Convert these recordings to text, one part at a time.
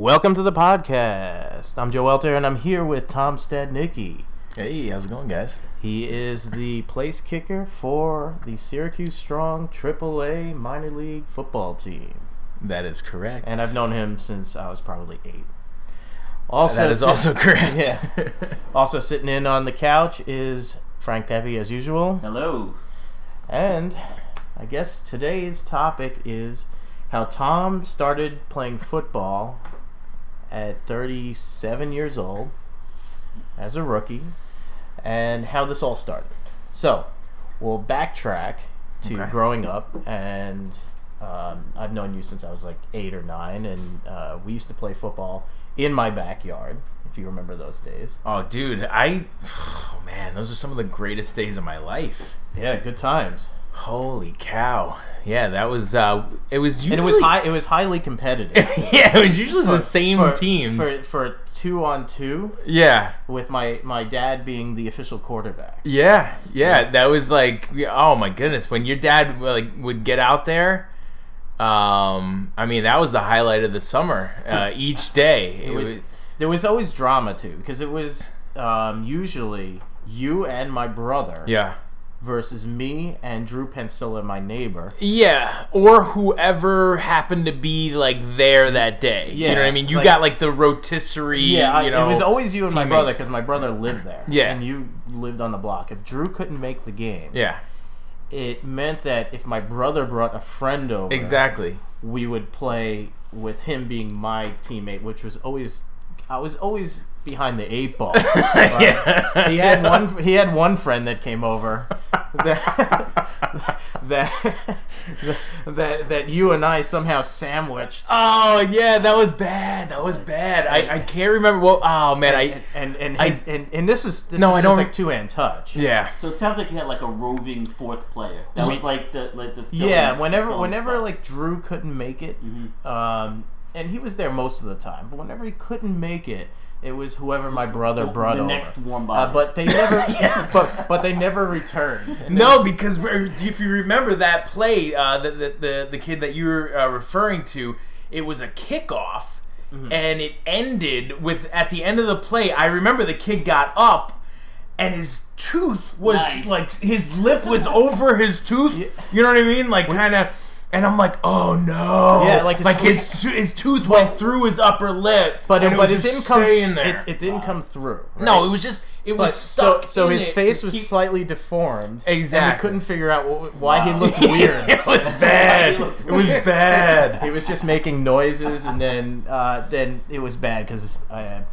Welcome to the podcast. I'm Joe Elter, and I'm here with Tom Stadnicki. Hey, how's it going, guys? He is the place kicker for the Syracuse Strong AAA minor league football team. That is correct. And I've known him since I was probably 8. That is also correct. Yeah. Also sitting in on the couch is Frank Pepe, as usual. Hello. And I guess today's topic is how Tom started playing football at 37 years old as a rookie, and how this all started. So we'll backtrack to growing up, and I've known you since I was like 8 or 9, and we used to play football in my backyard, if you remember those days. Oh, dude, man, those are some of the greatest days of my life. Yeah, good times. Holy cow! Yeah, that was it was usually, and it was highly competitive. Yeah, it was usually the same teams for 2-on-2. Yeah, with my dad being the official quarterback. Yeah, that was like, oh my goodness, when your dad would get out there. I mean, that was the highlight of the summer. Each day, there was always drama too, because it was usually you and my brother. Yeah. Versus me and Drew Pencilla, my neighbor. Yeah, or whoever happened to be there that day. Yeah, you know what I mean? You got the rotisserie. Yeah, it was always you and my brother, because my brother lived there. Yeah, and you lived on the block. If Drew couldn't make the game, it meant that if my brother brought a friend over, exactly, we would play with him being my teammate, which was always. I was always behind the 8 ball. Yeah. He had one friend that came over that you and I somehow sandwiched. Oh yeah, that was bad. I can't remember what. Oh man, and this was like 2-hand touch. Yeah. So it sounds like you had a roving fourth player. That was the yeah. Whenever stuff. Drew couldn't make it. Mm-hmm. And he was there most of the time. But whenever he couldn't make it, it was whoever my brother brought over. The next warm body. But they never yes. but they never returned. And because if you remember that play, the kid that you were referring to, it was a kickoff, mm-hmm. and it ended with, at the end of the play, I remember the kid got up, and his tooth was, his lip was over his tooth. Yeah. You know what I mean? And I'm like, oh no! Yeah, his tooth went through his upper lip, but it didn't come through. Right? No, it was just it was stuck. So his face was slightly deformed. Exactly. And we couldn't figure out why he looked weird. It was bad. It was bad. He was just making noises, and then it was bad because I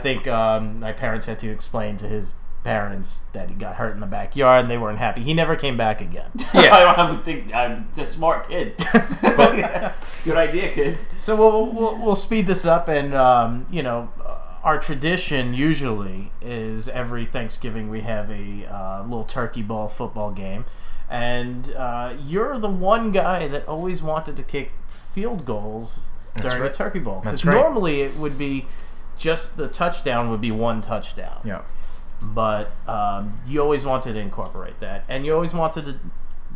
think my parents had to explain to his parents that he got hurt in the backyard, and they weren't happy. He never came back again. Yeah. I would think I'm a smart kid. Good idea, kid. So we'll speed this up, and our tradition usually is every Thanksgiving we have a little turkey ball football game, and you're the one guy that always wanted to kick field goals during a turkey ball. That's right. Normally it would be just the touchdown would be one touchdown. Yeah. But you always wanted to incorporate that, and you always wanted to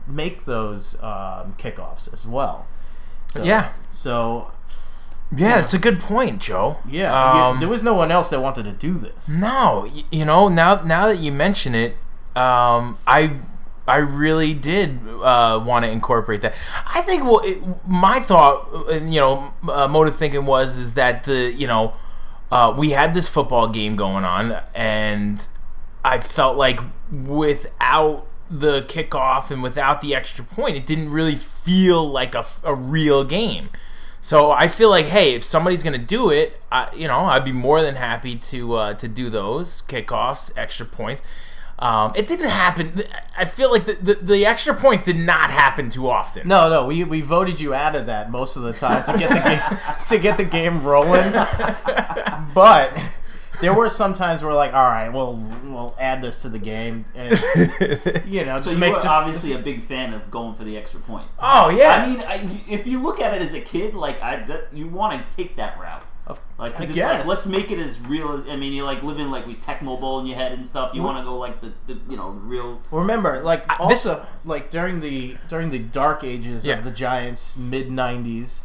make those kickoffs as well. So, yeah. It's a good point, Joe. Yeah, there was no one else that wanted to do this. No, now that you mention it, I really did want to incorporate that. I think my thought, mode of thinking was that we had this football game going on, and I felt like without the kickoff and without the extra point, it didn't really feel like a real game. So I feel like, hey, if somebody's going to do it, I'd be more than happy to do those kickoffs, extra points. It didn't happen. I feel like the extra points did not happen too often. No, we voted you out of that most of the time to get the game, rolling. But there were some times where all right, we'll add this to the game, and So you were obviously a big fan of going for the extra point. Oh yeah. I mean, if you look at it as a kid, you want to take that route. Because it's let's make it as real as, I mean, you're living with Tecmo Bowl in your head and stuff. You want to go the real. Remember, during the dark ages of the Giants, mid '90s,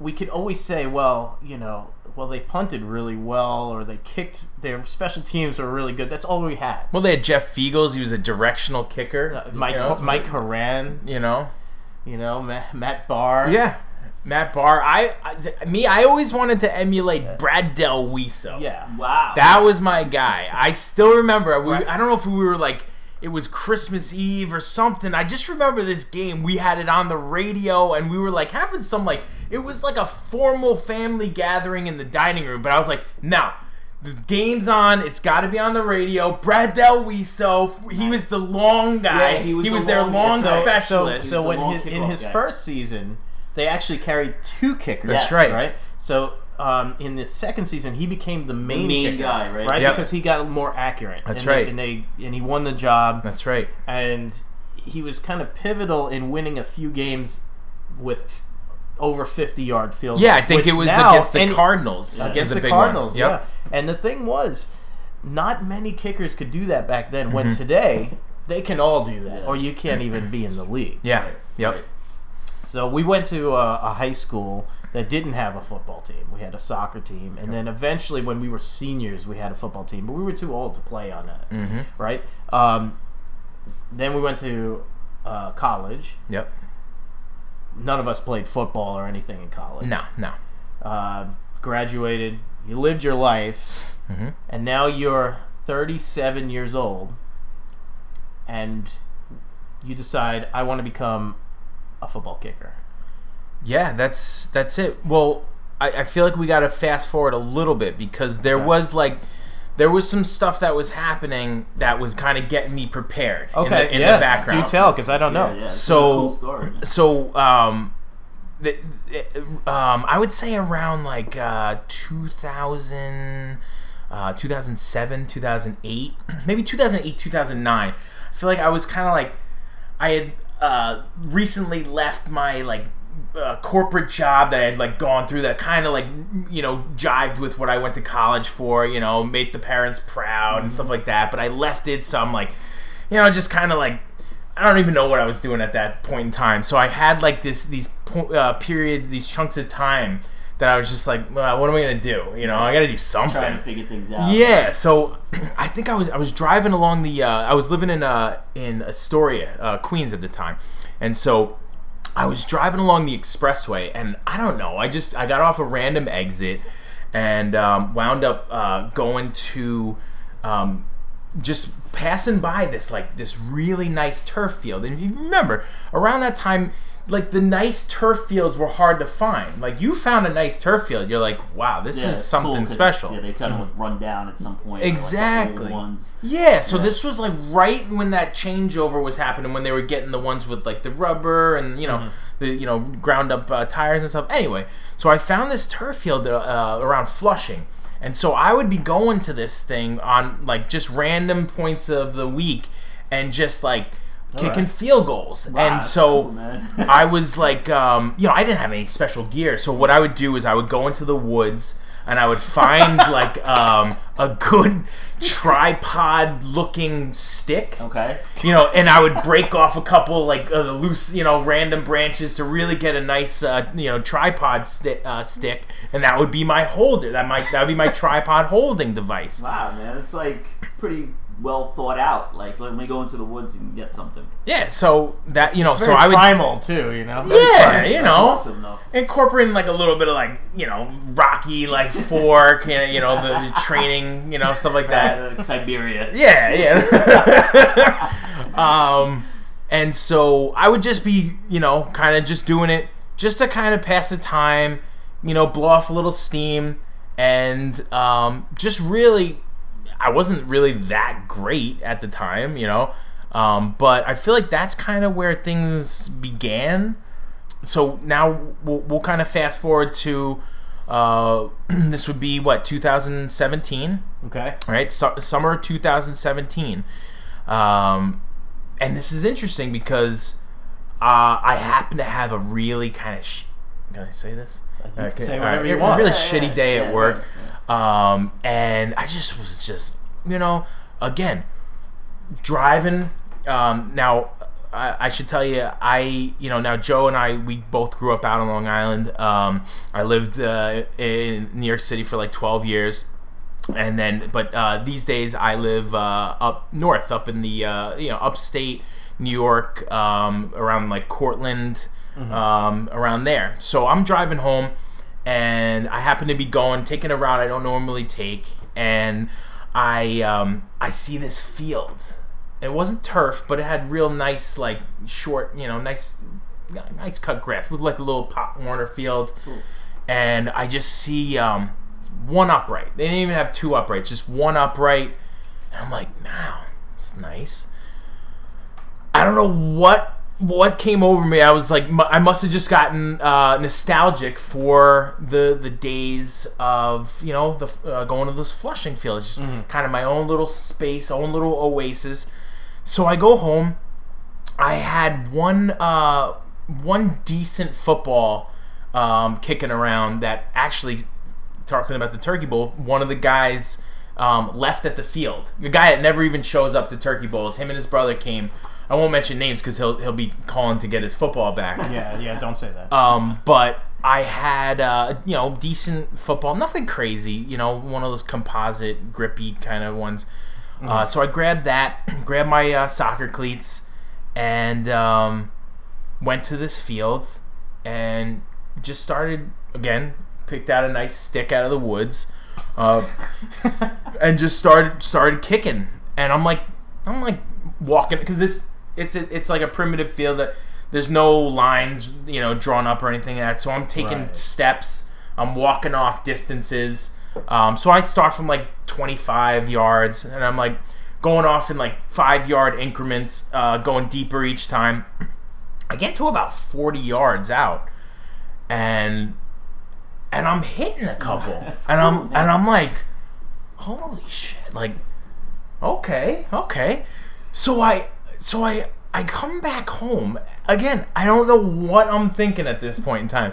we could always say, well, you know, well, they punted really well, or they kicked, their special teams were really good. That's all we had. Well, they had Jeff Feagles. He was a directional kicker. Mike Horan. You know, Matt Barr. Yeah. Matt Barr. I always wanted to emulate Brad Daluiso. Yeah. Wow. That was my guy. I still remember. I don't know if we were like, it was Christmas Eve or something. I just remember this game. We had it on the radio, and we were like having some like, it was like a formal family gathering in the dining room. But I was like, no, the game's on. It's got to be on the radio. Brad Daluiso, he was the long guy. Yeah, he was their long specialist. So in his first season, they actually carried two kickers. That's right. Right? So in the second season, he became the main kicker, guy, right? Yep. Because he got more accurate. That's right. And he won the job. That's right. And he was kind of pivotal in winning a few games with over 50-yard field goals. Yeah, I think it was against the Cardinals. Against the Cardinals, yep. Yeah. And the thing was, not many kickers could do that back then. Mm-hmm. When today, they can all do that, or you can't even be in the league. Yeah, right. Yep. Right. So we went to a high school that didn't have a football team. We had a soccer team. And then eventually when we were seniors, we had a football team. But we were too old to play on it, mm-hmm. right? Then we went to college. Yep. None of us played football or anything in college. No. Graduated. You lived your life. Mm-hmm. And now you're 37 years old. And you decide, I want to become a football kicker. Yeah, that's it. Well, I feel like we got to fast forward a little bit because there was some stuff that was happening that was kind of getting me prepared. Okay, in the background. Do tell, because I don't know. Yeah, so, it's a cool story. So, I would say around like 2007, 2008, maybe 2008, 2009. I feel like I was kind of like I had. Recently left my like corporate job that I had like gone through that kind of like, you know, jived with what I went to college for, you know, made the parents proud and stuff like that. But I left it, so I'm like, you know, just kind of like I don't even know what I was doing at that point in time. So I had like these periods, these chunks of time that I was just like, well, what am I gonna do? You know, I gotta do something. Trying to figure things out. Yeah, so I think I was driving along the. I was living in Astoria, Queens at the time, and so I was driving along the expressway, and I don't know. I got off a random exit, and wound up going to. Just passing by this really nice turf field, and if you remember around that time, like the nice turf fields were hard to find. Like you found a nice turf field, you're like, wow, this is something cool, special. Yeah, they kind of would run down at some point. Exactly. Like ones. Yeah. So this was like right when that changeover was happening, when they were getting the ones with like the rubber and the ground up tires and stuff. Anyway, so I found this turf field around Flushing. And so I would be going to this thing on like just random points of the week and just like kicking field goals. Wow, and so cool, man. I was like, I didn't have any special gear. So what I would do is I would go into the woods and I would find like a good tripod looking stick. Okay. You know, and I would break off a couple like loose, random branches to really get a nice tripod stick, and that would be my holder. That would be my tripod holding device. Wow, man, it's like pretty well thought out. Like, let me go into the woods and get something. Yeah, so that so I would primal too, Yeah, awesome, incorporating like a little bit of like Rocky like fork and the training stuff like that. Like Siberia. Yeah. And so I would just be kind of just doing it just to kind of pass the time, blow off a little steam, and just really. I wasn't really that great at the time, but I feel like that's kind of where things began. So now we'll kind of fast forward to this would be, 2017? Okay. Right? So, summer 2017. And this is interesting because I happen to have a really kind of... Can I say this? You can say whatever you want. A really shitty day at work. Yeah. And I just was again, driving. Now, I should tell you, now Joe and I, we both grew up out on Long Island. I lived in New York City for like 12 years. And then, but these days I live up north, up in the, upstate New York, around like Cortland, mm-hmm. Around there. So I'm driving home and I happen to be taking a route I don't normally take. And I see this field. It wasn't turf, but it had real nice, like short, nice cut grass. It looked like a little Pop Warner field. Ooh. And I just see, one upright. They didn't even have two uprights, just one upright. And I'm like, wow, it's nice. I don't know what came over me. I was like, I must have just gotten nostalgic for the days of going to this Flushing field. It's just kind of my own little space, own little oasis. So I go home. I had one decent football kicking around that actually. Talking about the Turkey Bowl, one of the guys left at the field. The guy that never even shows up to Turkey Bowls. Him and his brother came. I won't mention names because he'll be calling to get his football back. Yeah, don't say that. But I had decent football, nothing crazy. One of those composite, grippy kind of ones. Mm-hmm. So I grabbed my soccer cleats, and went to this field, and just started again. Picked out a nice stick out of the woods, and just started kicking. And I'm like walking because it's like a primitive field that there's no lines drawn up or anything like that. So I'm taking steps. I'm walking off distances. So I start from like 25 yards, and I'm like going off in like 5-yard increments, going deeper each time. I get to about 40 yards out, and I'm hitting a couple. I'm like, holy shit, like okay. So I come back home. Again, I don't know what I'm thinking at this point in time.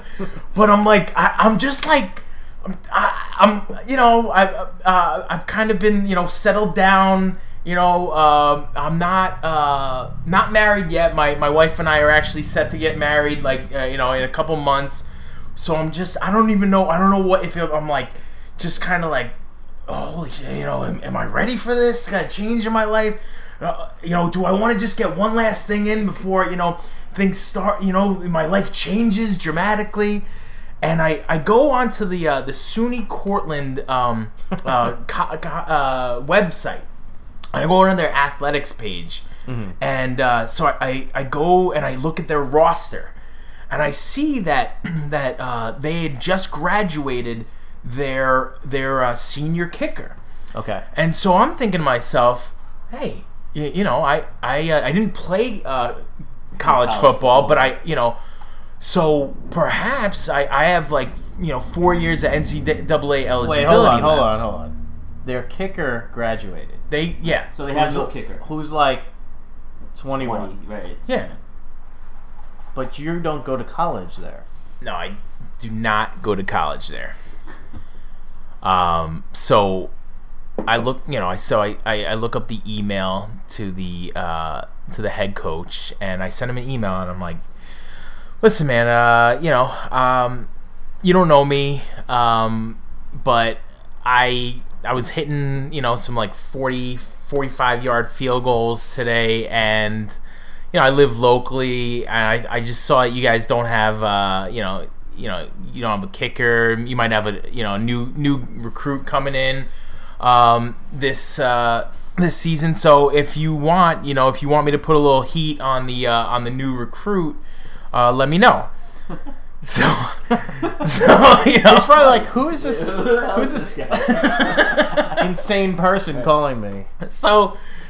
But I'm like I've kind of been, settled down, I'm not married yet. My wife and I are actually set to get married in a couple months. So I'm just, I'm like, just kind of like, holy shit, am I ready for this? Got a change in my life? Do I want to just get one last thing in before, things start, my life changes dramatically? And I go onto the SUNY Cortland website. I go on their athletics page. Mm-hmm. And so I go and I look at their roster. And I see that they had just graduated their senior kicker. Okay. And so I'm thinking to myself, hey, I didn't play college football, but so perhaps I have 4 years of NCAA eligibility. Wait, hold on. Their kicker graduated. So they have no kicker. Who's like 21, 20, right? Yeah. But you don't go to college there. No, I do not go to college there. So I look, I look up the email to the head coach, and I send him an email, and I'm like, "Listen, man, you don't know me, but I was hitting, some like 40, 45-yard field goals today, and." I live locally, and I just saw that you guys don't have, you don't have a kicker. You might have a, new recruit coming in this season. So if you want, if you want me to put a little heat on the new recruit, let me know. So it's probably like, who is this? Who's this guy? Insane person calling me.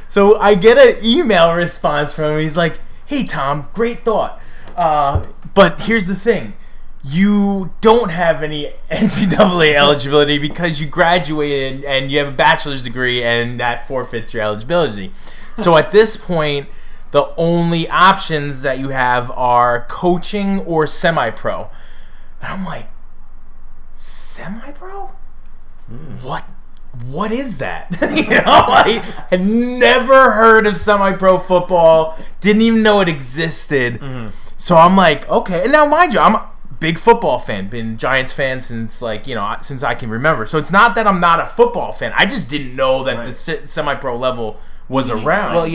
So I get an email response from him. He's like, "Hey Tom, great thought, but here's the thing: you don't have any NCAA eligibility because you graduated and you have a bachelor's degree, and that forfeits your eligibility. So at this point, the only options that you have are coaching or semi-pro." And I'm like, "Semi-pro? What? what is that? I had never heard of semi-pro football, didn't even know it existed. Mm-hmm. So I'm like, okay. And now, mind you, I'm a big football fan, been Giants fan since since I can remember. So it's not that I'm not a football fan. I just didn't know that the semi-pro level was around. Well,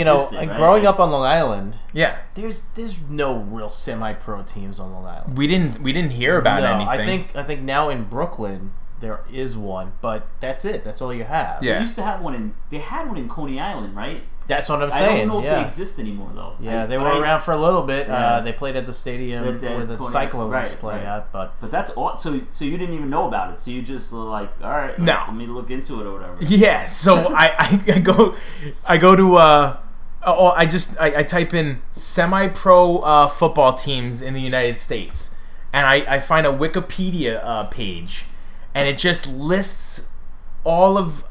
growing up on Long Island, there's no real semi-pro teams on Long Island. We didn't hear about anything. I think now in Brooklyn there is one, but that's it. That's all you have. Yeah. They used to have one in Coney Island, right? That's what I'm saying. I don't know if they exist anymore, though. Yeah, they were around for a little bit. Yeah. They played at the stadium where the Cyclones play at. But that's all. So you didn't even know about it. So you just like, all right, let me look into it or whatever. Yeah. So I go to I type in semi-pro football teams in the United States, and I find a Wikipedia page, and it just lists all of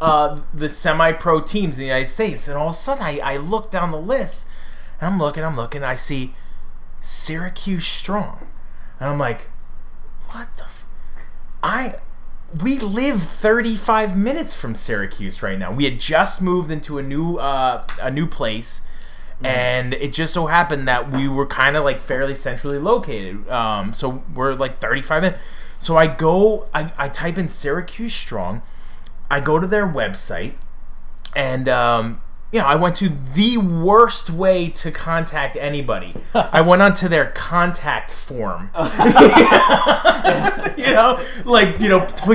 the semi-pro teams in the United States. And all of a sudden, I look down the list, and I'm looking, and I see Syracuse Strong. And I'm like, what the we live 35 minutes from Syracuse right now. We had just moved into a new place, and it just so happened that we were kind of like fairly centrally located. So we're like 35 minutes. So I type in Syracuse Strong, I go to their website, and I went to the worst way to contact anybody. I went onto their contact form. Put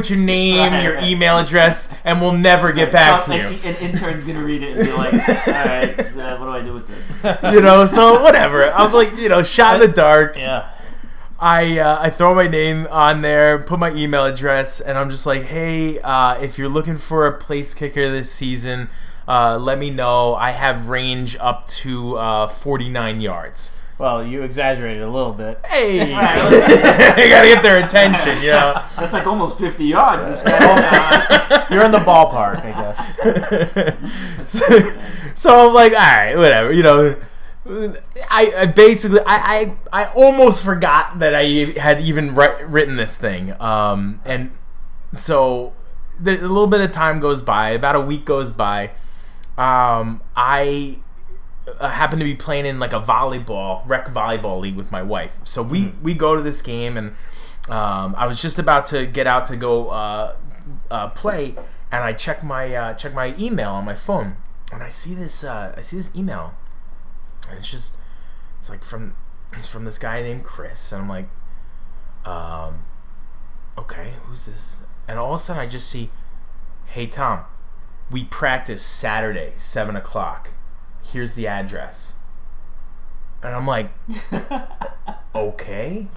your name, your email address, and we'll never get back to you. An intern's going to read it and be like, all right, what do I do with this? So whatever. I'm like, shot in the dark. Yeah. I throw my name on there, put my email address, and I'm just like, hey, if you're looking for a place kicker this season, let me know. I have range up to 49 yards. Well, you exaggerated a little bit. Hey! You got to get their attention, That's like almost 50 yards. This guy. You're in the ballpark, I guess. So I'm like, all right, whatever, I almost forgot that I had even written this thing, and so a little bit of time goes by. About a week goes by. I happen to be playing in like a rec volleyball league with my wife. So we go to this game, and I was just about to get out to go play, and I check my email on my phone, and I see this email. And it's from this guy named Chris, and I'm like, okay, who's this? And all of a sudden I just see, hey Tom, we practice Saturday, 7:00. Here's the address. And I'm like, okay,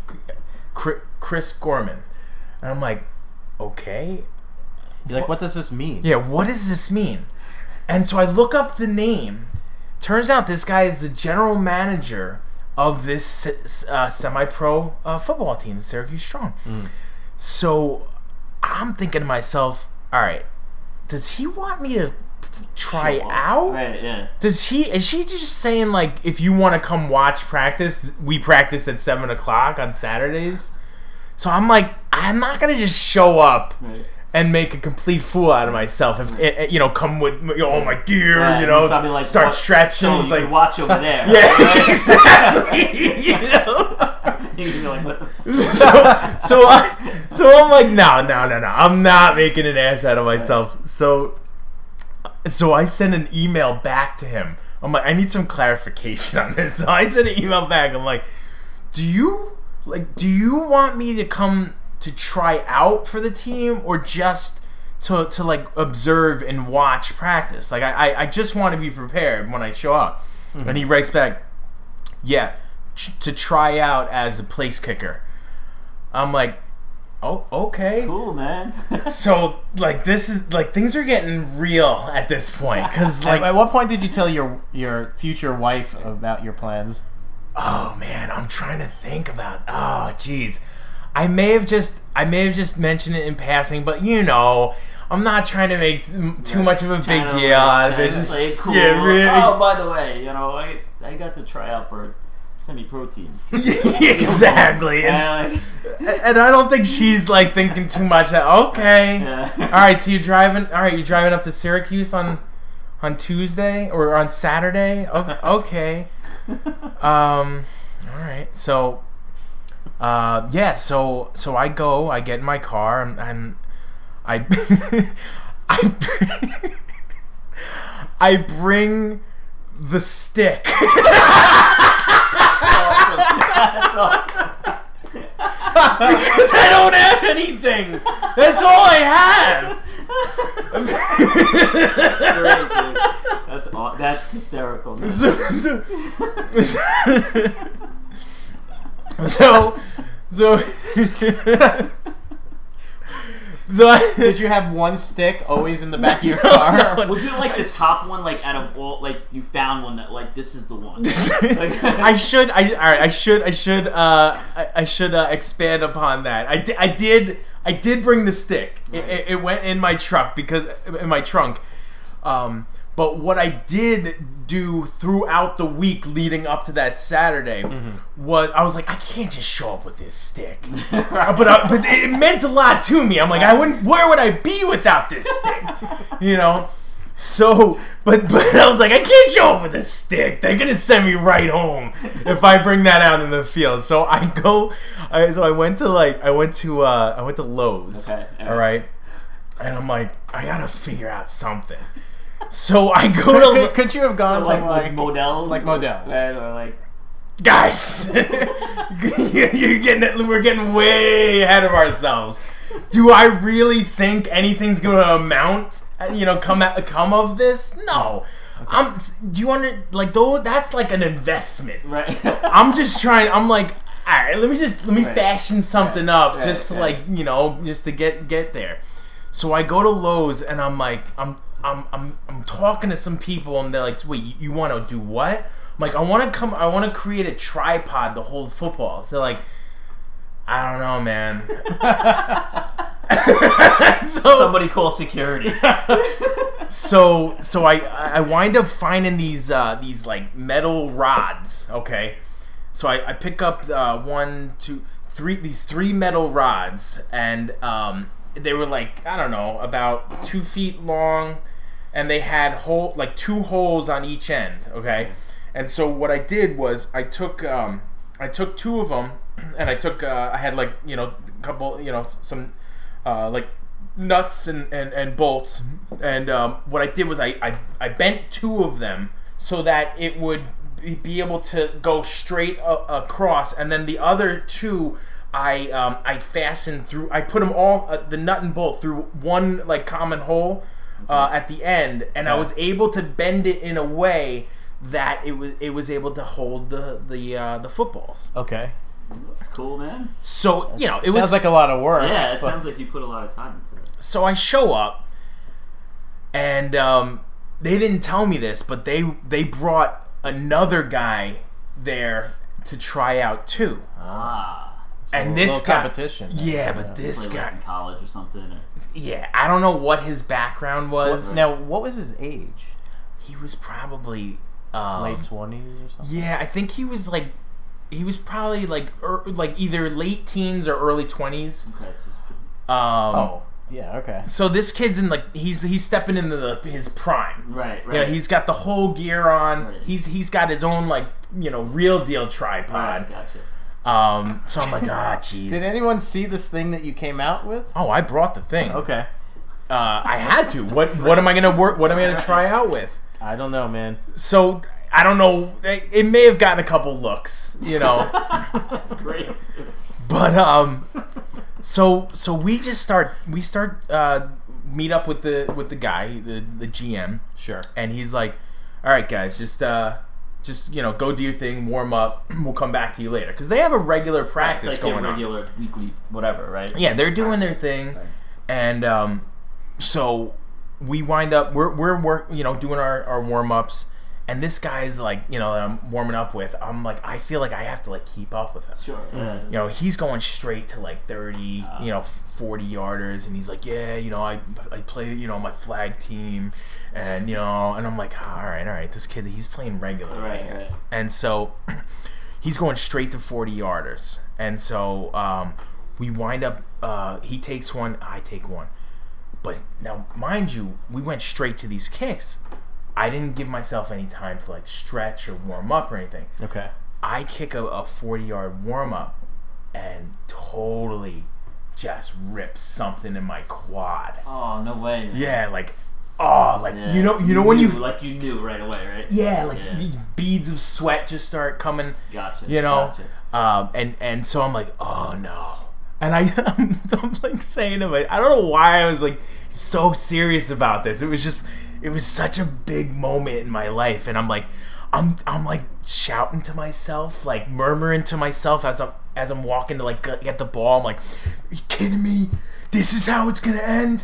Chris Gorman. And I'm like, okay. You're like, what does this mean? Yeah, what does this mean? And so I look up the name. Turns out this guy is the general manager of this semi-pro football team, Syracuse Strong. Mm. So I'm thinking to myself, all right, does he want me to try out? Right, yeah. Is she just saying, like, if you want to come watch practice, we practice at 7:00 on Saturdays? So I'm like, I'm not going to just show up. Right. And make a complete fool out of myself. If come with all my gear, like, start stretching. So like, watch over there. Yeah, exactly. You're gonna be like, what the fuck? So I'm like, no. I'm not making an ass out of myself. So I send an email back to him. I'm like, I need some clarification on this. So I send an email back. I'm like, do you want me to come to try out for the team, or just to like observe and watch practice? Like, I just want to be prepared when I show up. Mm-hmm. And he writes back, to try out as a place kicker. I'm like, oh, okay, cool, man. So like, this is like, things are getting real at this point, because like, at what point did you tell your future wife about your plans? Oh man, I'm trying to think about. Oh geez. I may have just mentioned it in passing, but I'm not trying to make too much of a big deal out of it. Cool. Yeah, really. Oh, by the way, I got to try out for semi-pro team. Exactly. And I don't think she's like thinking too much. Okay. Yeah. All right. So you're driving up to Syracuse on Tuesday or on Saturday. Okay. All right. So. So I go. I get in my car and I bring the stick. That's awesome. Because I don't have anything. That's all I have. Great, dude. That's awesome. That's hysterical. Did you have one stick always in the back of your car? No. Was it like the top one, like out of all, like you found one that like this is the one? I should expand upon that. I did bring the stick. Right. It went in my truck in my trunk. But what I did do throughout the week leading up to that Saturday was I was like, I can't just show up with this stick. but it meant a lot to me. I'm like, where would I be without this stick? You know? So, but I was like, I can't show up with this stick. They're going to send me right home if I bring that out in the field. So I went to Lowe's. Okay. All right. And I'm like, I got to figure out something. So I go to... Could you have gone like Models? Like Models. Or like... Guys! We're getting way ahead of ourselves. Do I really think anything's going to amount, come of this? No. Okay. That's like an investment. Right. I'm just trying... I'm like, all right, let me fashion something up just to get there. So I go to Lowe's and I'm like... I'm talking to some people and they're like, wait, you want to do what? I'm like, I want to create a tripod to hold football. So they're like, I don't know, man. Somebody call security. So I wind up finding these like metal rods. Okay, so I pick up 1, 2, 3 these 3 metal rods and they were like, I don't know, about 2 feet long, and they had 2 holes on each end, okay? And so what I did was I took 2 of them, and I had some nuts and bolts, and what I did was I bent 2 of them so that it would be able to go straight across, and then the other 2... I fastened through. I put them all the nut and bolt through one like common hole at the end, and I was able to bend it in a way that it was able to hold the footballs. Okay, that's cool, man. So sounds like a lot of work. Yeah, it sounds like you put a lot of time into it. So I show up, and they didn't tell me this, but they brought another guy there to try out too. Ah. So and this guy, competition. Yeah, but this guy in college or something. Yeah, I don't know what his background was. What was his age? He was probably late 20s or something. Yeah, I think he was probably either late teens or early 20s. Okay. So yeah. Okay. So this kid's in he's stepping into his prime. Right. Yeah, he's got the whole gear on. Right. He's got his own real deal tripod. Right, gotcha. So I'm like, jeez. Did anyone see this thing that you came out with? Oh, I brought the thing. Okay. I had to. What am I gonna work? What am I gonna try out with? I don't know, man. So I don't know. It may have gotten a couple looks, That's great. But so we just start meet up with the guy, the GM. Sure. And he's like, all right, guys, just go do your thing, warm up, we'll come back to you later. Because they have a regular practice going on. It's like a regular weekly whatever, right? Yeah, they're doing their thing. Right. And so we wind up, we're doing our warm-ups. And this guy's that I'm warming up with, I'm like, I feel like I have to keep up with him. Sure. Yeah. He's going straight to 30, 40 yarders, and he's like, yeah, I play, my flag team, and and I'm like, all right, this kid, he's playing regular. Right. And so he's going straight to 40-yarders. And so we wind up, he takes one, I take one. But now, mind you, we went straight to these kicks. I didn't give myself any time to, like, stretch or warm up or anything. Okay. I kick a 40-yard warm-up and totally just rip something in my quad. Oh, no way. Yeah, like... Oh, like, yeah. you know when you... Like you knew right away, right? Yeah, like beads of sweat just start coming. Gotcha. You know? Gotcha. And so I'm like, oh, no. And I'm like saying to myself, I don't know why I was like so serious about this. It was such a big moment in my life. And I'm like shouting to myself, like murmuring to myself as I'm walking to like get the ball. I'm like, are you kidding me? This is how it's gonna end.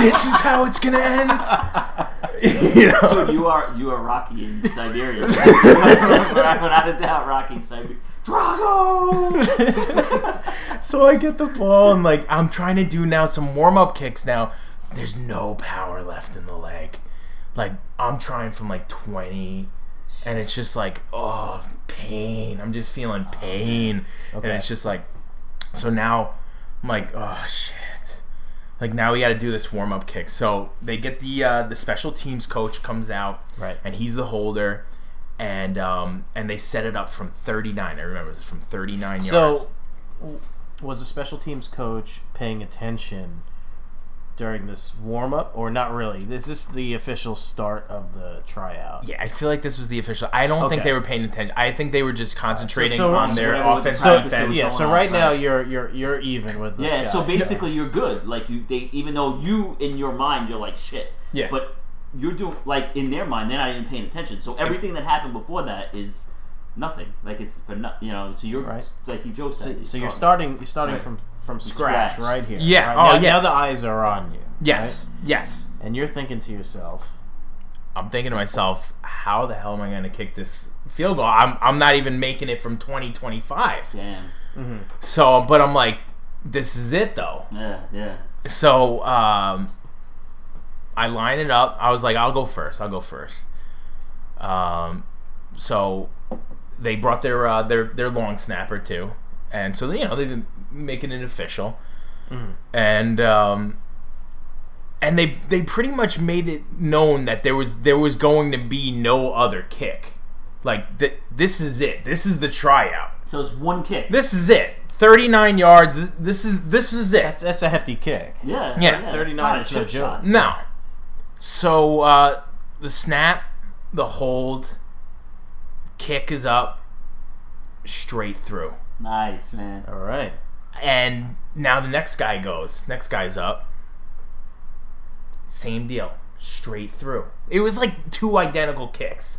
This is how it's gonna end. You know? Dude, you are Rocky in Siberia. Without a doubt, Rocky in Siberia. Drago. So I get the ball and like I'm trying to do now some warm up kicks. Now there's no power left in the leg. Like I'm trying from like 20, and it's just like oh pain. I'm just feeling pain, okay. And it's just like so now. I'm like, oh, shit. Like, now we got to do this warm-up kick. So they get the special teams coach comes out, right? And he's the holder, and they set it up from 39. I remember it was from 39 yards. So was the special teams coach paying attention during this warm-up, or not really? Is this the official start of the tryout? Yeah, I feel like this was the official. I don't think they were paying attention. I think they were just concentrating on their offense and defense. Yeah, so right now you're even with this guy. So basically you're good. Like they even though you in your mind you're like shit. Yeah. But you're doing like in their mind they're not even paying attention. So everything that happened before that is nothing. Like it's for so you're right. Like Joe said. So you're starting right. from scratch right here. Yeah. Right? Oh, now the eyes are on you. Yes. Right? Yes. And you're thinking to yourself. I'm thinking to myself, how the hell am I going to kick this field goal? I'm not even making it from 20-25. Damn. Mm-hmm. So, but I'm like, this is it though. Yeah. Yeah. So I line it up. I was like, I'll go first. So. They brought their long snapper too, and so they didn't make it an official, and they pretty much made it known that there was going to be no other kick, like this is it, this is the tryout. So it's one kick. This is it, 39 yards. This is it. That's a hefty kick. Yeah, yeah. 39 is no joke. No, so the snap, the hold. Kick is up, straight through. Nice, man. All right. And now the next guy goes. Next guy's up. Same deal, straight through. It was like two identical kicks.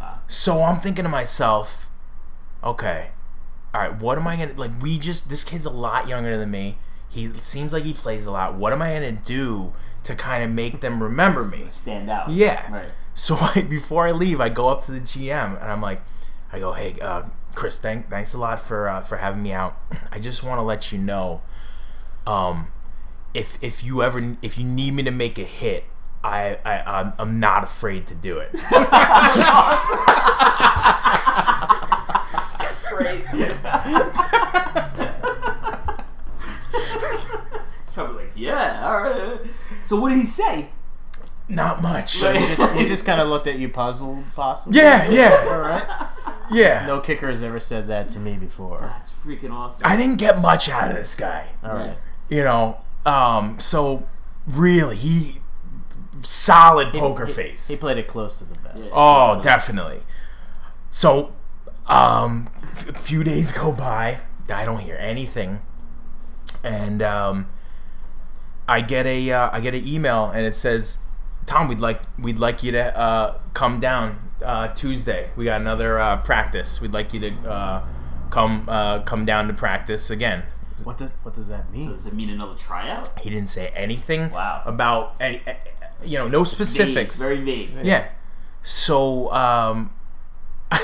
Wow. So I'm thinking to myself, okay, all right, what am I going to, like we just, this kid's a lot younger than me. He seems like he plays a lot. What am I going to do to kind of make them remember me? Stand out. Yeah. Right. So before I leave, I go up to the GM, and I'm like, hey, Chris, thanks a lot for having me out. I just want to let you know, if you need me to make a hit, I'm not afraid to do it. That's crazy. It's probably like, yeah, all right. So what did he say? Not much. So he just kind of looked at you puzzled, possibly? Yeah. All right? Yeah. No kicker has ever said that to me before. That's freaking awesome. I didn't get much out of this guy. All right. So really, he... Solid poker face. He played it close to the vest. Yeah, oh, definitely. So, a few days go by. I don't hear anything. And I get an email, and it says... Tom, we'd like you to come down Tuesday. We got another practice. We'd like you to come down to practice again. What does that mean? So does it mean another tryout? He didn't say anything. Wow. About any, no specifics. Vague, very vague. Right? Yeah. So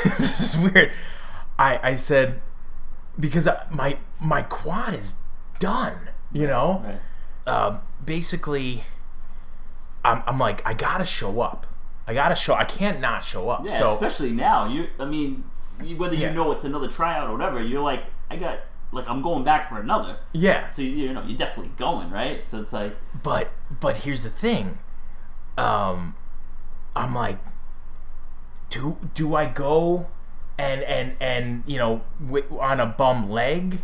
this is weird. I said because my quad is done. You know. Right. Basically. I'm like, I gotta show up. I can't not show up. Yeah, so, especially now. I mean, whether you know it's another tryout or whatever, you're like, I'm going back for another. Yeah. So you're definitely going, right? So it's like. But here's the thing, I'm like, do I go, and on a bum leg?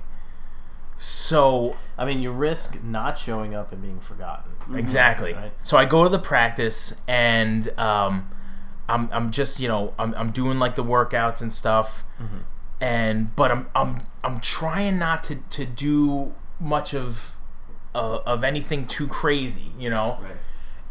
So I mean, you risk not showing up and being forgotten. Exactly. Right? So I go to the practice, and I'm just I'm doing like the workouts and stuff, mm-hmm. but I'm trying not to do much of anything too crazy, Right.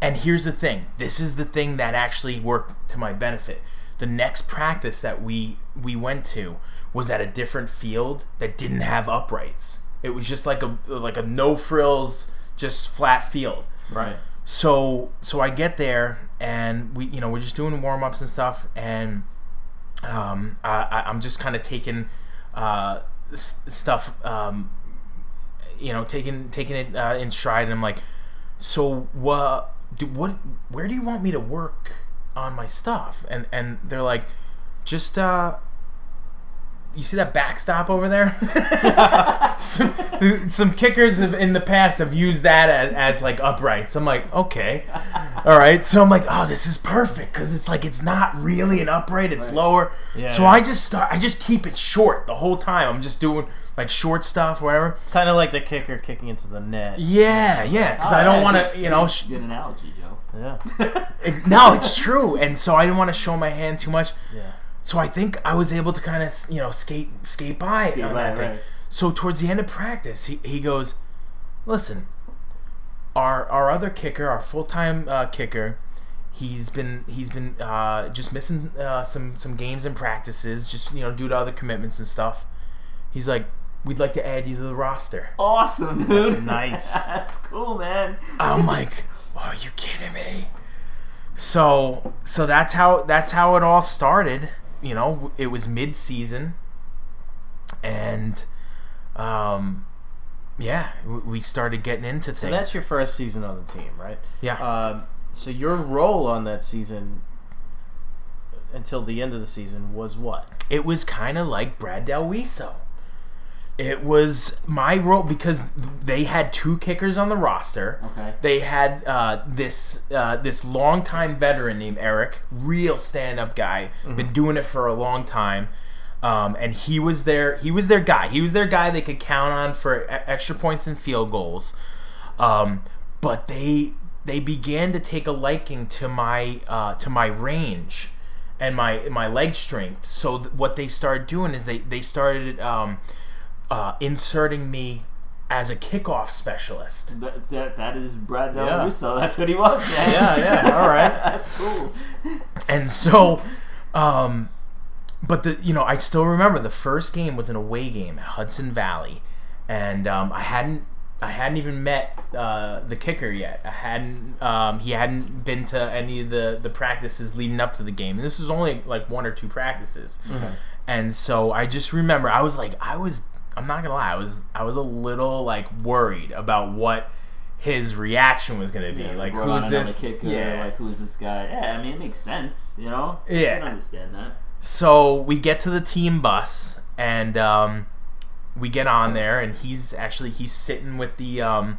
And here's the thing. This is the thing that actually worked to my benefit. The next practice that we went to was at a different field that didn't have uprights. It was just like a no frills, just flat field. Right. So I get there and we we're just doing warm ups and stuff, and I'm just kind of taking stuff taking it in stride, and I'm like, so where do you want me to work on my stuff? And they're like, just you see that backstop over there? some kickers in the past have used that as like uprights. I'm like, okay, all right. So I'm like, oh, this is perfect, because it's like it's not really an upright; it's lower. Yeah, so I just start. I just keep it short the whole time. I'm just doing like short stuff, whatever. Kind of like the kicker kicking into the net. Yeah. Because I don't want to, Good analogy, Joe. Yeah. No, it's true, and so I didn't want to show my hand too much. Yeah. So I think I was able to kind of, skate by on that thing. Right. So towards the end of practice, he goes, listen, our other kicker, our full-time kicker, he's been just missing some games and practices, just due to other commitments and stuff. He's like, we'd like to add you to the roster. Awesome, dude. That's nice. That's cool, man. I'm like, are you kidding me? So that's how it all started. It was mid-season, and we started getting into things. So that's your first season on the team, right? Yeah. So your role on that season until the end of the season was what? It was kind of like Brad Daluiso. It was my role because they had two kickers on the roster. Okay. They had this longtime veteran named Eric, real stand-up guy, mm-hmm. been doing it for a long time, and he was their guy. He was their guy they could count on for extra points and field goals. But they began to take a liking to my range and my leg strength. So what they started doing is they started. Inserting me as a kickoff specialist. That is Brad Daluiso. Yeah. That's what he was. Yeah. All right. That's cool. And so, but I still remember the first game was an away game at Hudson Valley, and I hadn't even met the kicker yet. I hadn't he hadn't been to any of the practices leading up to the game. And this was only like one or two practices, mm-hmm. and so I just remember I'm not gonna lie. I was a little worried about what his reaction was gonna be. Who's this? Kicker, yeah. Who's this guy? Yeah, I mean, it makes sense. Yeah. I can understand that. So we get to the team bus, and we get on there, and he's sitting with the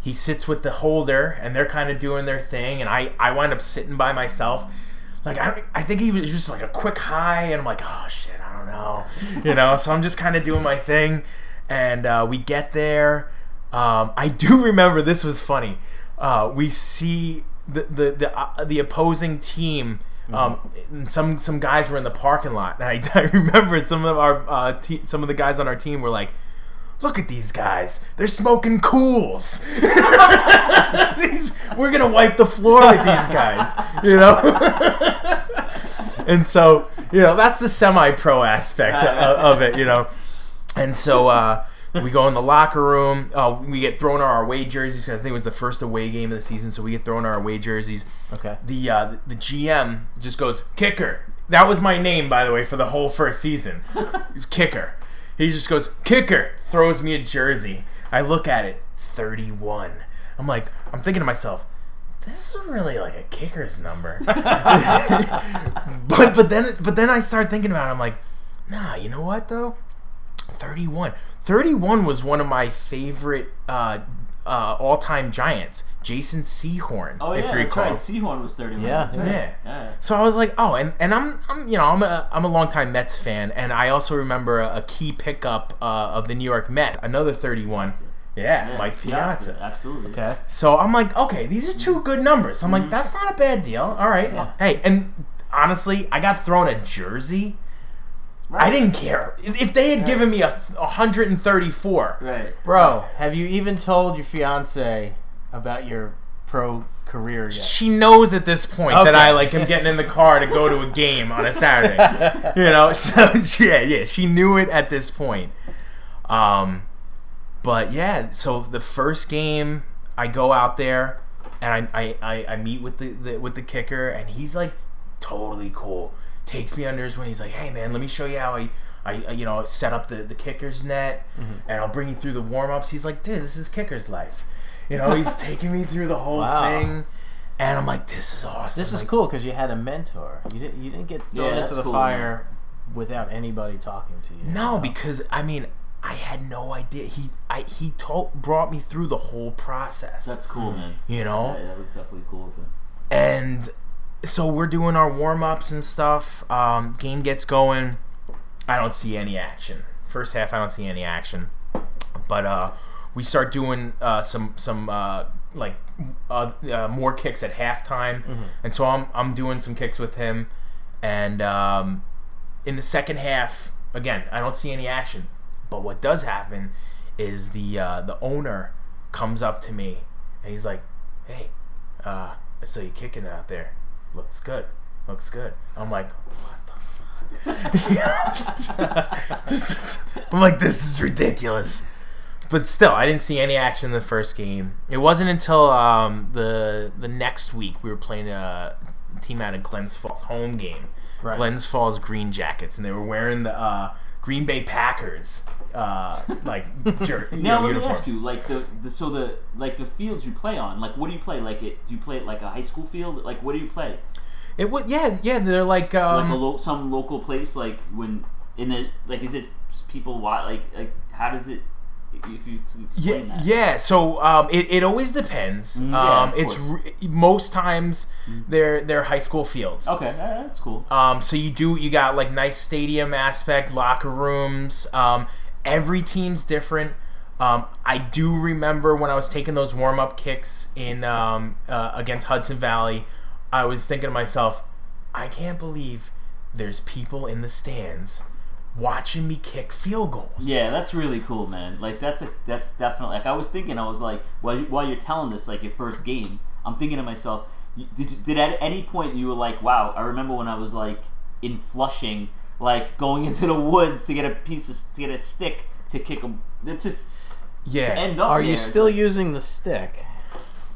he sits with the holder, and they're kind of doing their thing, and I wind up sitting by myself. I think he was just a quick high, and I'm like, oh shit, I don't know, So I'm just kind of doing my thing, and we get there. I do remember this was funny. We see the opposing team. And some guys were in the parking lot, and I remember some of our some of the guys on our team were like, look at these guys. They're smoking cools. We're going to wipe the floor with these guys, And so, that's the semi-pro aspect of it, And so we go in the locker room. We get thrown our away jerseys. I think it was the first away game of the season, so we get thrown our away jerseys. Okay. The GM just goes, kicker. That was my name, by the way, for the whole first season. Kicker. He just goes, kicker, throws me a jersey. I look at it, 31. I'm thinking to myself, this isn't really a kicker's number. but then I start thinking about it. I'm like, Nah, you know what, though? 31. 31 was one of my favorite all-time Giants, Jason Sehorn. Oh yeah, if you recall. That's right. Sehorn was 31. Yeah. Right. Yeah. Yeah. So I was like, oh, and I'm you know, I'm a longtime Mets fan, and I also remember a key pickup of the New York Mets, another 31. Yeah, yeah, Mike Piazza. Absolutely. Okay. So I'm like, okay, these are two good numbers. I'm like, that's not a bad deal. All right. Yeah. Hey, and honestly, I got thrown a jersey. Right. I didn't care. If they had given me a 134. Right. Bro, have you even told your fiance about your pro career yet? She knows at this point that I am getting in the car to go to a game on a Saturday. You know? So, yeah. She knew it at this point. But, yeah, so the first game, I go out there, and I meet with the kicker, and he's, like, totally cool. Takes me under his wing. He's like, hey, man, let me show you how I set up the kicker's net, and I'll bring you through the warm-ups. He's like, dude, this is kicker's life. You know, he's taking me through the whole thing. And I'm like, this is awesome. This is cool because you had a mentor. You didn't get thrown into the fire without anybody talking to you. No, because, I mean, I had no idea. He brought me through the whole process. That's cool, man. You know? Yeah, that was definitely cool. And so we're doing our warm-ups and stuff. Game gets going. I don't see any action. First half, I don't see any action. But we start doing some more kicks at halftime. Mm-hmm. And so I'm doing some kicks with him. And in the second half, again, I don't see any action. But what does happen is the owner comes up to me and he's like, "Hey, I saw you kicking it out there. Looks good." I'm like, "What the fuck?" This is ridiculous. But still, I didn't see any action in the first game. It wasn't until the next week we were playing a team out of Glens Falls, home game, right. Glens Falls Green Jackets, and they were wearing the Green Bay Packers, Now let me ask you, the fields you play on, like, what do you play? Do you play it like a high school field? Like, what do you play? It would, yeah. They're some local place, like when in the is it people like how does it? If you explain that. Yeah. So it always depends. Most times they're high school fields. Okay, that's cool. So you got like nice stadium aspect, locker rooms. Every team's different. I do remember when I was taking those warm up kicks in against Hudson Valley, I was thinking to myself, I can't believe there's people in the stands watching me kick field goals. Yeah, that's really cool, man. That's definitely, I was thinking, while you're telling this, your first game, I'm thinking to myself, did at any point you were like, wow, I remember when I was in Flushing, going into the woods to get a stick to kick them. It's just, yeah. To end up Are there, you still using the stick?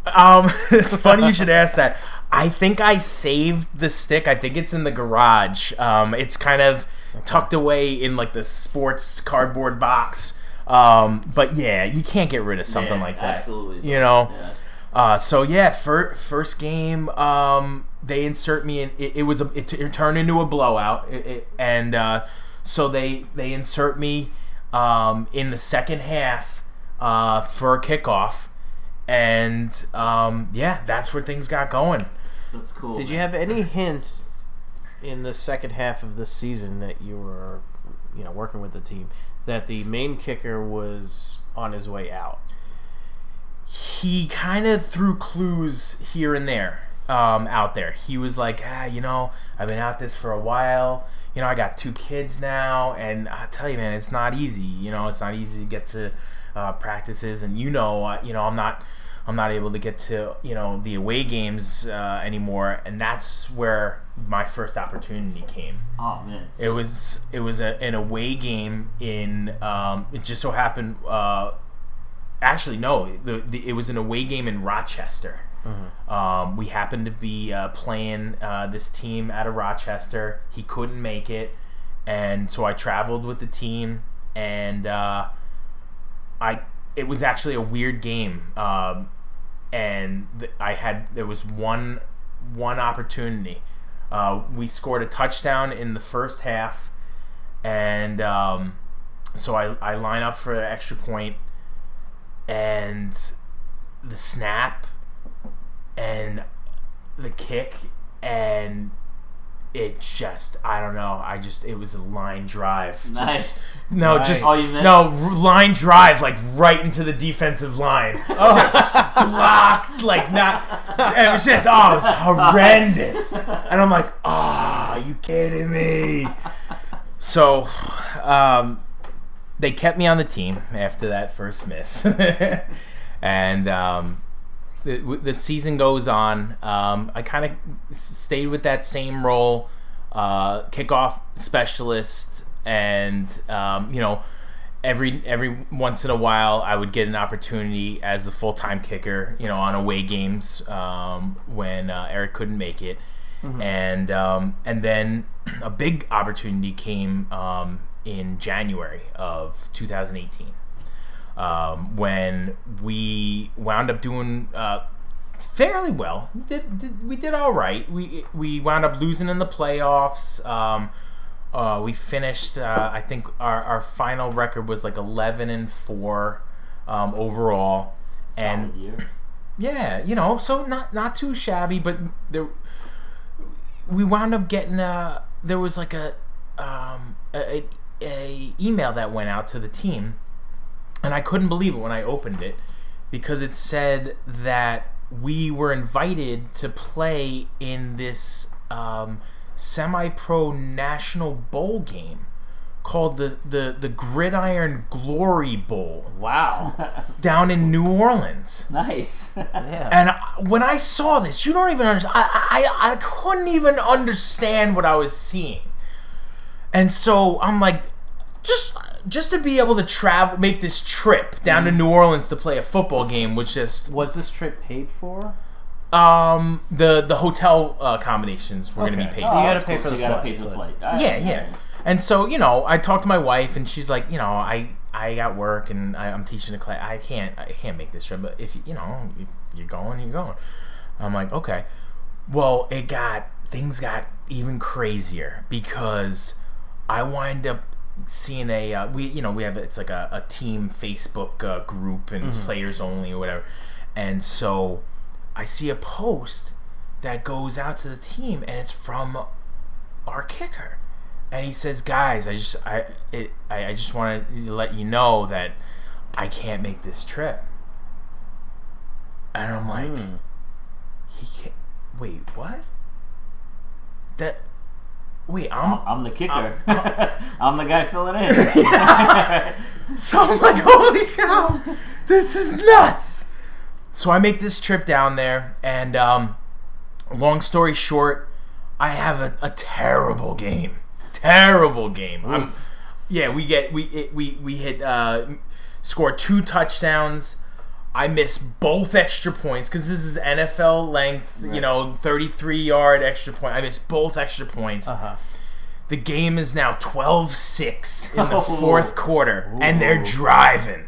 It's funny you should ask that. I think I saved the stick. I think it's in the garage. It's kind of tucked away in the sports cardboard box. But yeah, you can't get rid of something like that. Absolutely. You know? Yeah. So yeah, first game, they insert me in. It turned into a blowout, so they insert me in the second half for a kickoff. And that's where things got going. That's cool. Did you have any hint in the second half of the season that you were, working with the team, that the main kicker was on his way out? He kind of threw clues here and there out there. He was like, I've been at this for a while. I got two kids now, and I tell you, man, it's not easy. It's not easy to get to practices, and I'm not able to get to the away games anymore, and that's where my first opportunity came. Oh man! It was an away game in it just so happened. Actually, no, it was an away game in Rochester. Mm-hmm. We happened to be playing this team out of Rochester. He couldn't make it, and so I traveled with the team, and it was actually a weird game, there was one opportunity. We scored a touchdown in the first half, And so I line up for an extra point, and the snap and the kick, and it just, I don't know, it was a line drive. Nice. Line drive, like right into the defensive line. Oh. Just blocked, it was just, it was horrendous. And I'm like, are you kidding me? So, they kept me on the team after that first miss. And, the season goes on. I kind of stayed with that same role, kickoff specialist, and every once in a while I would get an opportunity as the full-time kicker, on away games when Eric couldn't make it, mm-hmm. And then a big opportunity came in January of 2018. When we wound up doing fairly well, we did all right. We wound up losing in the playoffs. We finished. I think our final record was 11-4 overall. Solid year. Yeah, so not too shabby, but we wound up getting there was a email that went out to the team. And I couldn't believe it when I opened it, because it said that we were invited to play in this semi-pro national bowl game called the Gridiron Glory Bowl. Wow. Down in New Orleans. Nice. Yeah. And when I saw this, you don't even understand. I couldn't even understand what I was seeing. And so I'm like, just to be able to travel, make this trip down to New Orleans to play a football game, which just... Was this trip paid for? The hotel accommodations were going to be paid for. So you got to pay for the flight. Yeah. And so, I talked to my wife, and she's like, I got work, and I'm teaching a class. I can't make this trip, but if, if you're going, you're going. I'm like, okay. Well, things got even crazier, because I wind up seeing a we have, it's like a team Facebook group, and it's players only or whatever, and so I see a post that goes out to the team, and it's from our kicker, and he says, guys, I just want to let you know that I can't make this trip. And I'm like, he can't, wait, what? That... Wait, I'm the kicker. I'm the guy filling in. Yeah. So I'm like, holy cow, this is nuts. So I make this trip down there, and long story short, I have a terrible game. Terrible game. We hit score 2 touchdowns. I miss both extra points, because this is NFL length, 33-yard extra point. I miss both extra points. Uh-huh. The game is now 12-6 in the fourth quarter, and they're driving.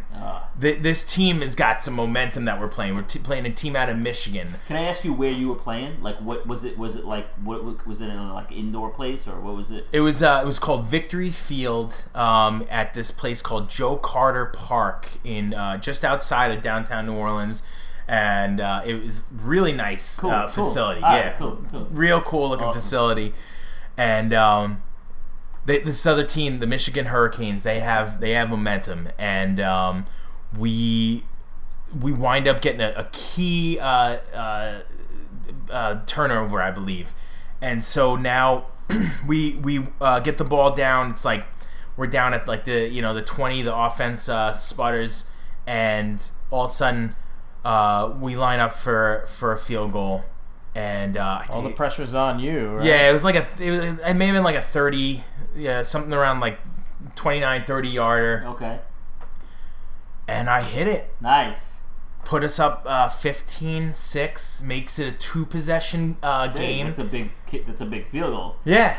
This team has got some momentum that we're playing. We're playing a team out of Michigan. Can I ask you where you were playing? What was it? Was it in an indoor place, or what was it? It was called Victory Field, at this place called Joe Carter Park in just outside of downtown New Orleans, and it was really nice facility. Cool. Yeah, cool. Real cool looking facility, and. This other team, the Michigan Hurricanes, they have momentum, and we wind up getting a key turnover, I believe, and so now we get the ball down. It's like we're down at the 20, the offense sputters, and all of a sudden we line up for a field goal, and all the pressure's on you. Right? Yeah, it may have been a 30. Yeah, something around 29, 30 yarder. Okay. And I hit it. Nice. Put us up 15-6, makes it a 2-possession game. That's a big field goal. Yeah.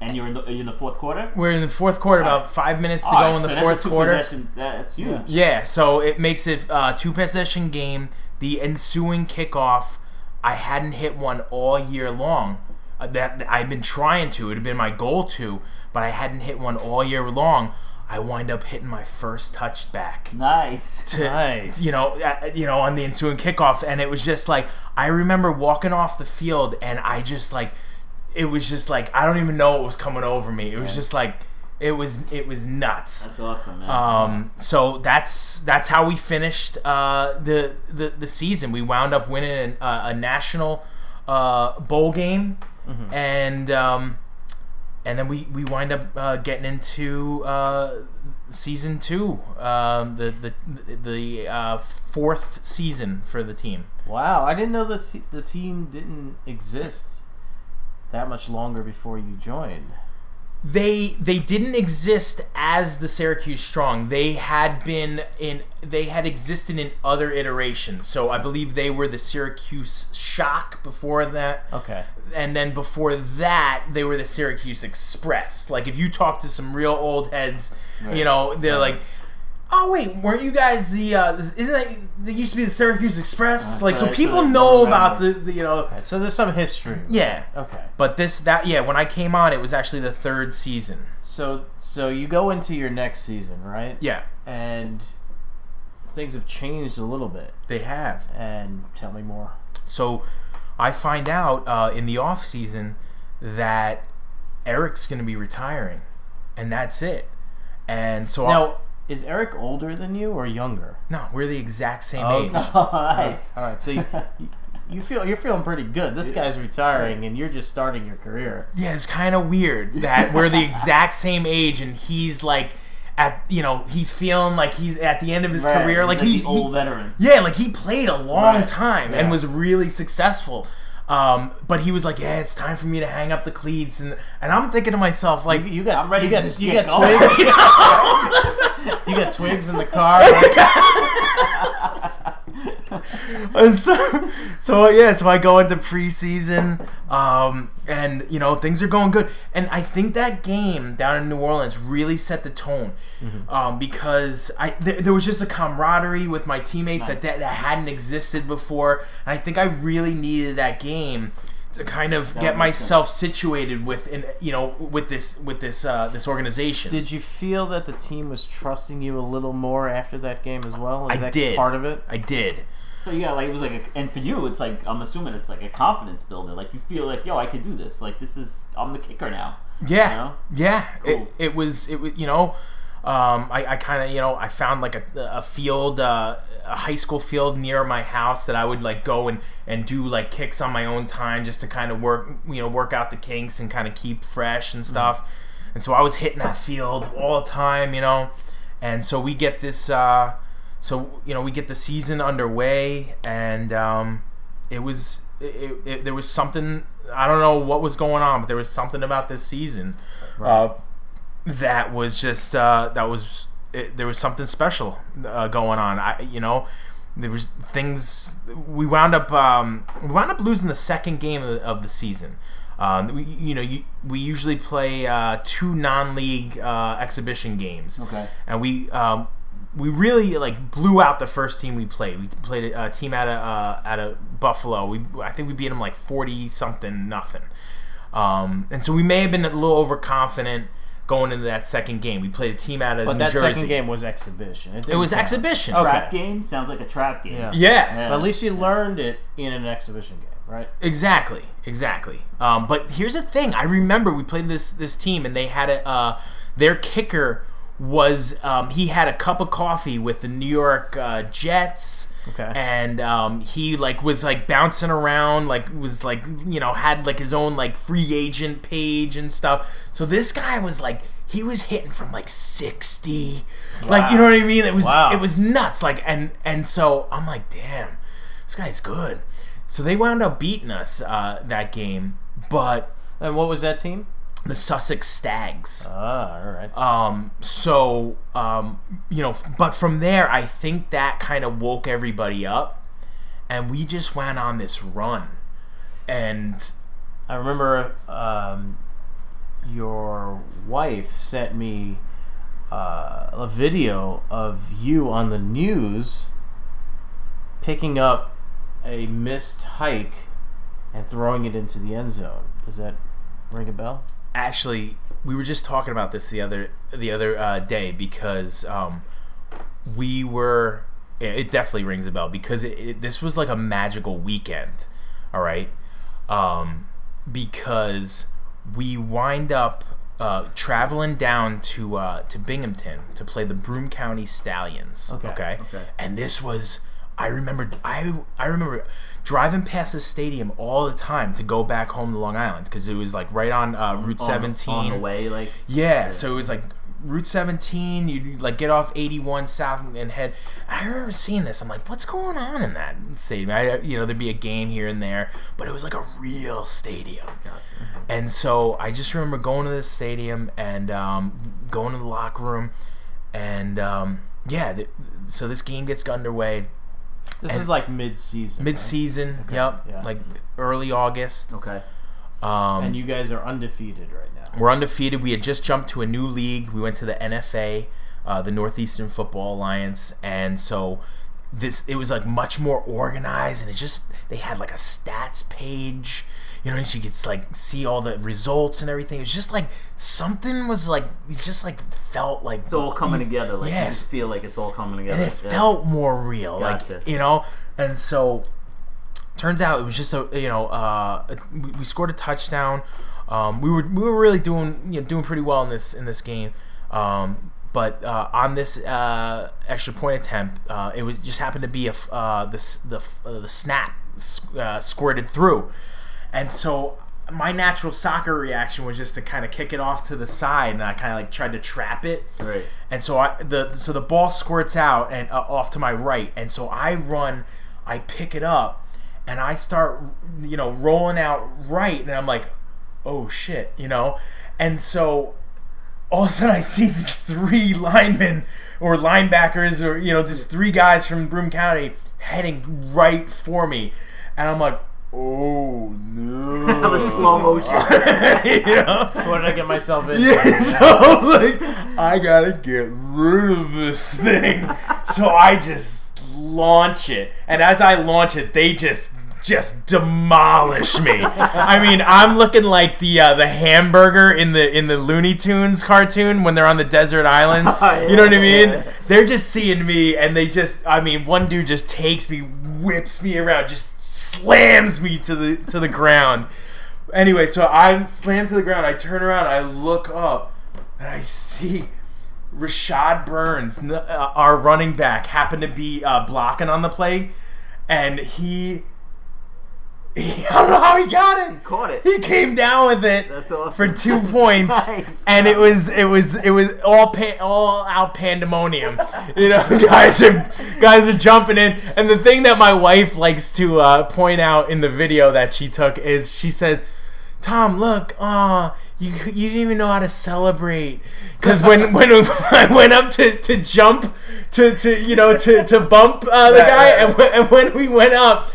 And you're in the fourth quarter? We're in the fourth quarter, about 5 minutes to go in the fourth quarter. That's huge. Yeah, so it makes it a 2-possession game. The ensuing kickoff, I hadn't hit one all year long. that I've been trying to. It had been my goal to, but I hadn't hit one all year long. I wind up hitting my first touchback. Nice. You know, on the ensuing kickoff, and it was just like, I remember walking off the field, and I just like, it was just like, I don't even know what was coming over me. It was just like, it was nuts. That's awesome, man. So that's how we finished the season. We wound up winning a national bowl game, mm-hmm. And then we wind up getting into season two, the fourth season for the team. Wow, I didn't know that the team didn't exist that much longer before you joined. They didn't exist as the Syracuse Strong. They had existed in other iterations. So I believe they were the Syracuse Shock before that. Okay. And then before that, they were the Syracuse Express. Like, if you talk to some real old heads, right. You know, they're like, "Oh wait, weren't you guys the? Isn't that used to be the Syracuse Express?" That's like, right. So people know about the you know. Right. So there's some history. Yeah. Okay. But when I came on, it was actually the third season. So you go into your next season, right? Yeah. And things have changed a little bit. They have. And tell me more. So, I find out in the off season that Eric's going to be retiring, and that's it. And so now. Is Eric older than you or younger? No, we're the exact same age. Oh, nice. All right, so you're feeling pretty good. This guy's retiring, and you're just starting your career. Yeah, it's kind of weird that we're the exact same age, and he's like, he's feeling like he's at the end of his career, like he's an old veteran. Yeah, like he played a long time and was really successful. But he was like, "Yeah, it's time for me to hang up the cleats," and I'm thinking to myself, like, "You got twigs in the car." And so I go into preseason, and you know, things are going good, and I think that game down in New Orleans really set the tone, mm-hmm. Because there was just a camaraderie with my teammates that hadn't existed before, and I think I really needed that game to kind of get myself situated with this organization. Did you feel that the team was trusting you a little more after that game as well? Is that part of it? I did. So yeah, like it was like, and for you, it's like I'm assuming it's like a confidence builder. Like you feel like, yo, I could do this. Like I'm the kicker now. Yeah, you know? Yeah. Cool. It was. You know, I kind of, you know, I found like a field, a high school field near my house that I would like go and do like kicks on my own time just to kind of work out the kinks and kind of keep fresh and stuff. Mm-hmm. And so I was hitting that field all the time, you know. And so we get this. So, you know, we get the season underway, and there was something, I don't know what was going on, but there was something about this season that was just, there was something special going on. There was things, we wound up losing the second game of the season. We usually play two non-league exhibition games. Okay. And we really like blew out the first team we played. We played a team out of Buffalo. I think we beat them like 40-something-0. And so we may have been a little overconfident going into that second game. We played a team out of New Jersey. But that second game was exhibition. It was exhibition. Okay. Trap game sounds like a trap game. Yeah. But at least you learned it in an exhibition game, right? Exactly. But here's the thing. I remember we played this team, and they had their kicker was he had a cup of coffee with the New York Jets, and he like was like bouncing around, like was like, you know, had like his own like free agent page and stuff. So this guy was like, he was hitting from like 60, like, you know what I mean? It was It was nuts. Like and so I'm like, damn, this guy's good. So they wound up beating us that game, and what was that team? The Sussex Stags. Ah, all right. You know, but from there, I think that kind of woke everybody up, and we just went on this run. And I remember your wife sent me a video of you on the news picking up a missed hike and throwing it into the end zone. Does that ring a bell? Actually, we were just talking about this the other day because we were. It definitely rings a bell because this was like a magical weekend. All right, because we wind up traveling down to Binghamton to play the Broome County Stallions. Okay. And this was. I remember driving past the stadium all the time to go back home to Long Island because it was like right on Route 17. On the way, like yeah. So it was like Route 17. You like get off 81 South and head. I remember seeing this. I'm like, what's going on in that stadium? There'd be a game here and there, but it was like a real stadium. And so I just remember going to this stadium and going to the locker room, and so this game gets underway. This is like mid-season. Right? Okay. Yep. Yeah. Like early August. Okay. And you guys are undefeated right now. We're undefeated. We had just jumped to a new league. We went to the NFA, the Northeastern Football Alliance, and so it was like much more organized, and they had like a stats page, and so you could like see all the results and everything. It was just like something was like it's just like felt like it's all coming together. Like yes. You just feel like it's all coming together. And it felt more real. Gotcha. And so turns out it was just we scored a touchdown. We were really doing pretty well in this game. But on this extra point attempt, it was just happened to be the snap squirted through. And so my natural soccer reaction was just to kind of kick it off to the side, and I kind of like tried to trap it. Right. And so the ball squirts out and off to my right, and so I run, I pick it up, and I start rolling out right, and I'm like, oh shit, and so all of a sudden I see these three linemen or linebackers or just three guys from Broome County heading right for me, and I'm like. Oh no! That was slow motion. What did I get myself into? Yeah, so I'm like, I gotta get rid of this thing. So I just launch it, and as I launch it, they just demolish me. I mean, I'm looking like the hamburger in the Looney Tunes cartoon when they're on the desert island. You know what I mean? Yeah. They're just seeing me, and one dude just takes me, whips me around, just. Slams me to the ground. Anyway, so I'm slammed to the ground. I turn around, I look up, and I see Rashad Burns, our running back, happened to be blocking on the play, and he I don't know how he got it. He caught it. He came down with it. That's awesome. For 2 points, nice. And it was all out pandemonium. Guys are jumping in. And the thing that my wife likes to point out in the video that she took is she said, "Tom, look, you didn't even know how to celebrate because when I went up to jump to bump the guy, right. And when we went up."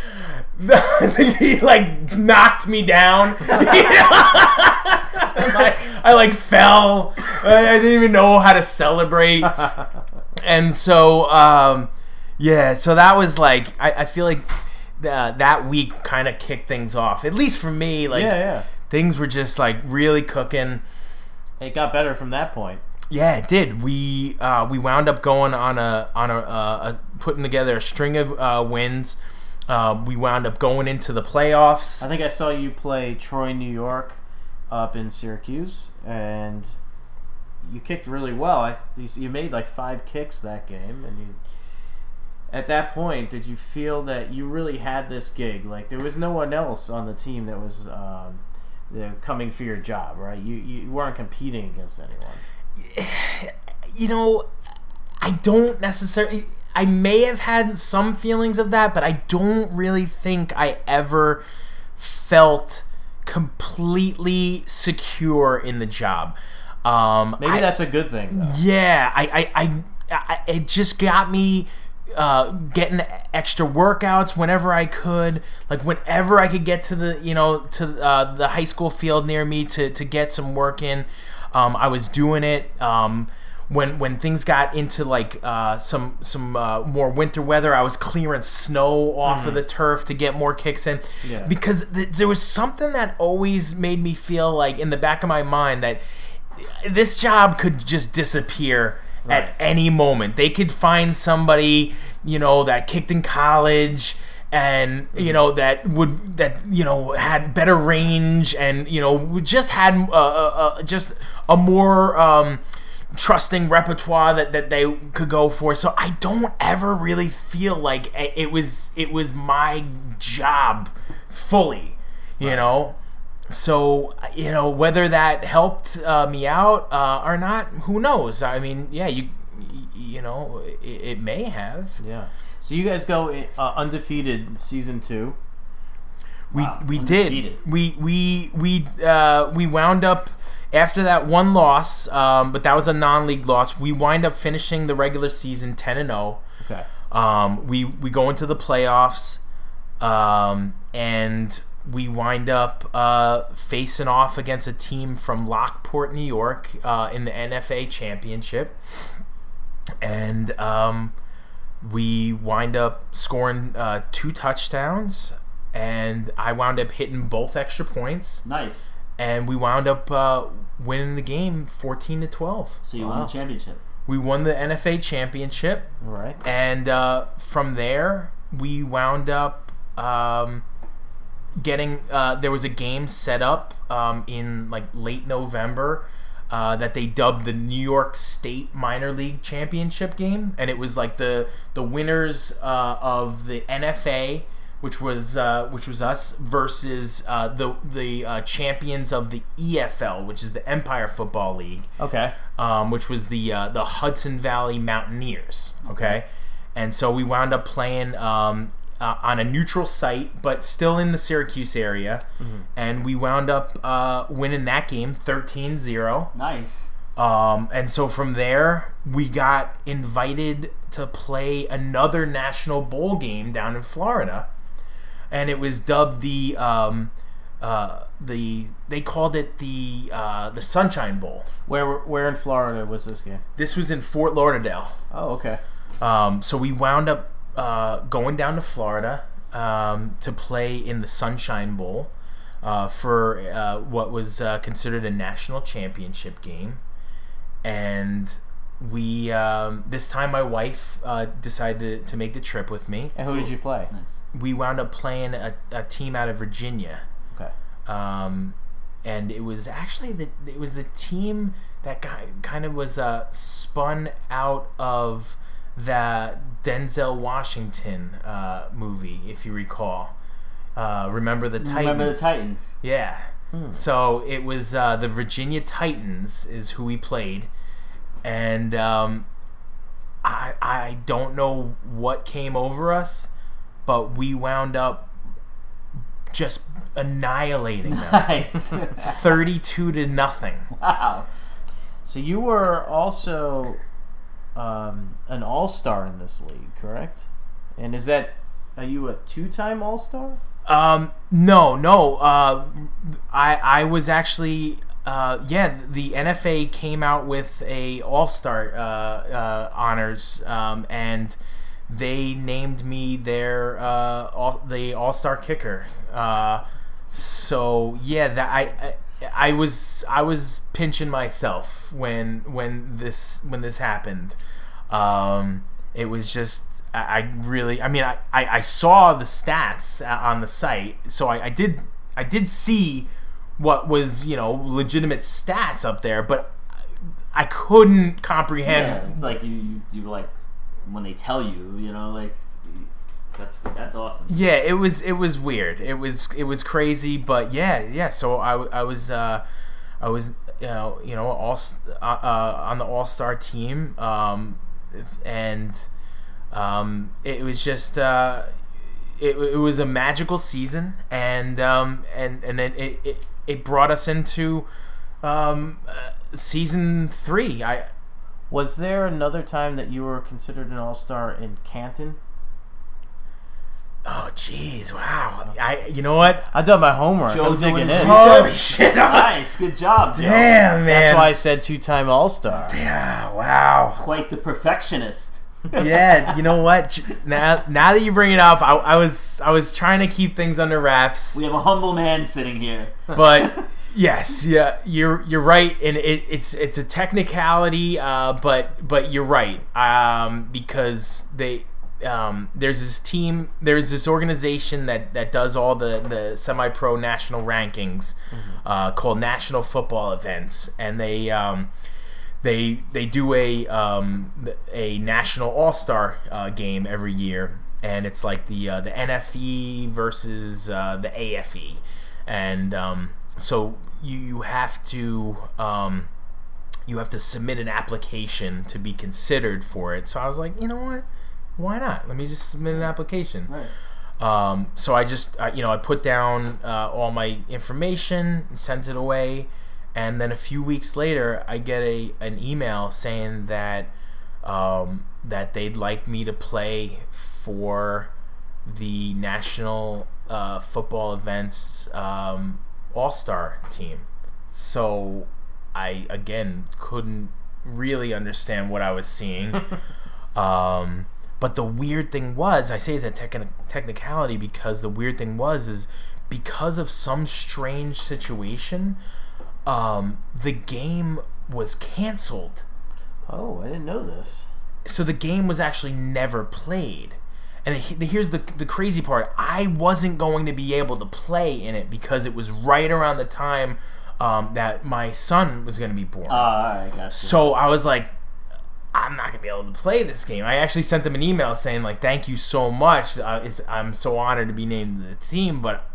He like knocked me down. I like fell. I didn't even know how to celebrate. And so so that was like I feel like that week kind of kicked things off, at least for me. Like things were just like really cooking. It got better from that point. Yeah, it did. We wound up going on a putting together a string of wins. We wound up going into the playoffs. I think I saw you play Troy, New York, up in Syracuse, and you kicked really well. You made like 5 kicks that game, and at that point, did you feel that you really had this gig? Like there was no one else on the team that was coming for your job, right? You weren't competing against anyone. I don't necessarily. I may have had some feelings of that, but I don't really think I ever felt completely secure in the job. Maybe that's a good thing, though. Yeah, I it just got me getting extra workouts whenever I could. Like whenever I could get to the high school field near me to get some work in, I was doing it. when things got into like some more winter weather, I was clearing snow off of the turf to get more kicks in, because there was something that always made me feel like in the back of my mind that this job could just disappear at any moment. They could find somebody, you know, that kicked in college and, you know, that you know, had better range and, you know, just had just a more trusting repertoire that they could go for. So I don't ever really feel like it was my job fully, you know. So, you know, whether that helped me out or not, who knows? I mean, you know, it may have. Yeah. So you guys go undefeated season 2. We did. We wound up after that one loss, but that was a non-league loss. We wind up finishing the regular season 10-0. Okay. We go into the playoffs, and we wind up facing off against a team from Lockport, New York, in the NFA championship. And we wind up scoring 2 touchdowns, and I wound up hitting both extra points. Nice. And we wound up winning the game 14-12. So you won the championship. We won the NFA championship. All right. And from there, we wound up... getting there was a game set up in like late November that they dubbed the New York State Minor League Championship game, and it was like the winners of the NFA, which was us, versus the champions of the EFL, which is the Empire Football League. Okay. Which was the Hudson Valley Mountaineers. Okay. And so we wound up playing on a neutral site, but still in the Syracuse area. Mm-hmm. And we wound up winning that game 13-0. Nice. And so from there, we got invited to play another National Bowl game down in Florida. And it was dubbed they called it the Sunshine Bowl. Where in Florida was this game? This was in Fort Lauderdale. Oh, okay. So we wound up going down to Florida to play in the Sunshine Bowl for what was considered a national championship game. And we this time my wife decided to make the trip with me. And who did you play? Nice. We wound up playing a team out of Virginia. Okay. And it was actually the team that kind of was spun out of the Denzel Washington movie, if you recall. Remember the Titans? Remember the Titans. Yeah. Hmm. So it was the Virginia Titans is who we played. And I don't know what came over us, but we wound up just annihilating them. Nice. 32-0. Wow. So you were also... an all-star in this league, correct? And are you a 2-time all-star? No. I was actually the NFA came out with a all-star honors, and they named me their the all-star kicker. So yeah, that I was pinching myself when this happened. It was just I saw the stats on the site, so I did see what was, you know, legitimate stats up there, but I couldn't comprehend. Yeah, it's like you like when they tell you, you know, like that's awesome. Yeah, it was weird. It was crazy, but yeah. So I was you know all on the all-star team, and it was just it was a magical season, and then it brought us into season 3. Was there another time that you were considered an all-star in Canton? Oh, jeez, wow. You know what? I've done my homework. Joe digging in. Holy shit. Nice. Good job, Joe. Damn, man. That's why I said two-time All-Star. Yeah, wow. Quite the perfectionist. Yeah, you know what? Now that you bring it up, I was trying to keep things under wraps. We have a humble man sitting here. But yes, yeah, you're right, and it's a technicality, but you're right, because there's this team, there's this organization that does all the semi-pro national rankings, called National Football Events, and they do a national all-star game every year, and it's like the NFE versus the AFE, and so you have to submit an application to be considered for it. So I was like, you know what? Why not? Let me just submit an application. Right. So I just, I put down all my information, and sent it away, and then a few weeks later, I get an email saying that that they'd like me to play for the National Football Events All-Star team. So I again couldn't really understand what I was seeing. But the weird thing was, I say it's a technicality because the weird thing was because of some strange situation, the game was canceled. Oh, I didn't know this. So the game was actually never played. And here's the crazy part. I wasn't going to be able to play in it because it was right around the time that my son was going to be born. I got you. So I was like, I'm not going to be able to play this game. I actually sent them an email saying, like, thank you so much. I'm so honored to be named to the team, but,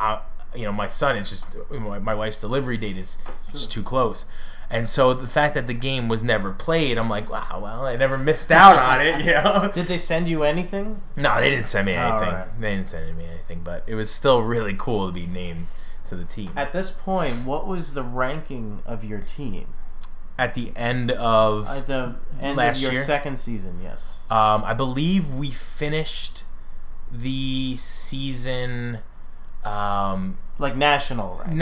my son is just – my wife's delivery date is just too close. And so the fact that the game was never played, I'm like, wow, well, I never missed out on it, you know? Did they send you anything? No, they didn't send me anything. All right. They didn't send me anything, but it was still really cool to be named to the team. At this point, what was the ranking of your team? At the end of your second season, yes. I believe we finished the season like national ranked.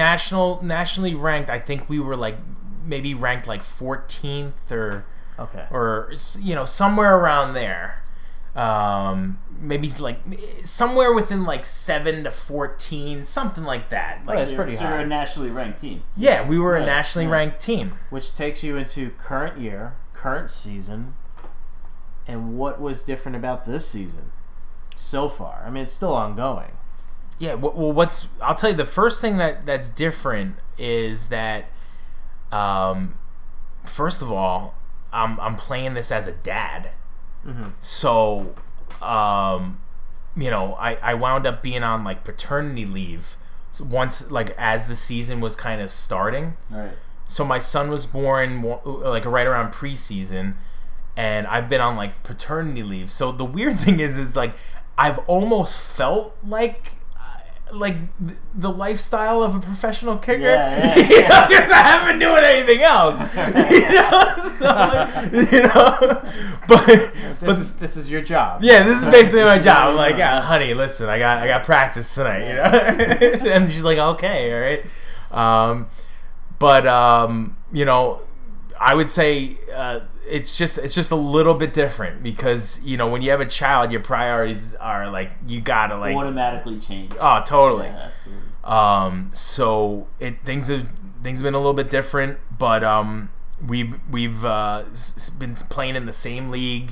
Nationally ranked. I think we were like maybe ranked like 14th or somewhere around there. Maybe like somewhere within like 7 to 14, something like that. Like, that's pretty high. So you're a nationally ranked team. Yeah, we were a nationally ranked team. Which takes you into current year, current season, and what was different about this season so far? I mean, it's still ongoing. Yeah. Well, I'll tell you the first thing that's different is that, first of all, I'm playing this as a dad. Mm-hmm. So, I wound up being on like paternity leave once, like as the season was kind of starting. All right. So my son was born like right around preseason, and I've been on like paternity leave. So the weird thing is like I've almost felt like the lifestyle of a professional kicker, because I haven't doing anything else, But this is your job. Yeah, this is basically my job. I'm like, yeah, honey, listen, I got practice tonight, and she's like, okay, all right, I would say it's just a little bit different because when you have a child, your priorities are like you gotta like automatically change. Oh, totally. Yeah, absolutely. So things have been a little bit different, but we've been playing in the same league.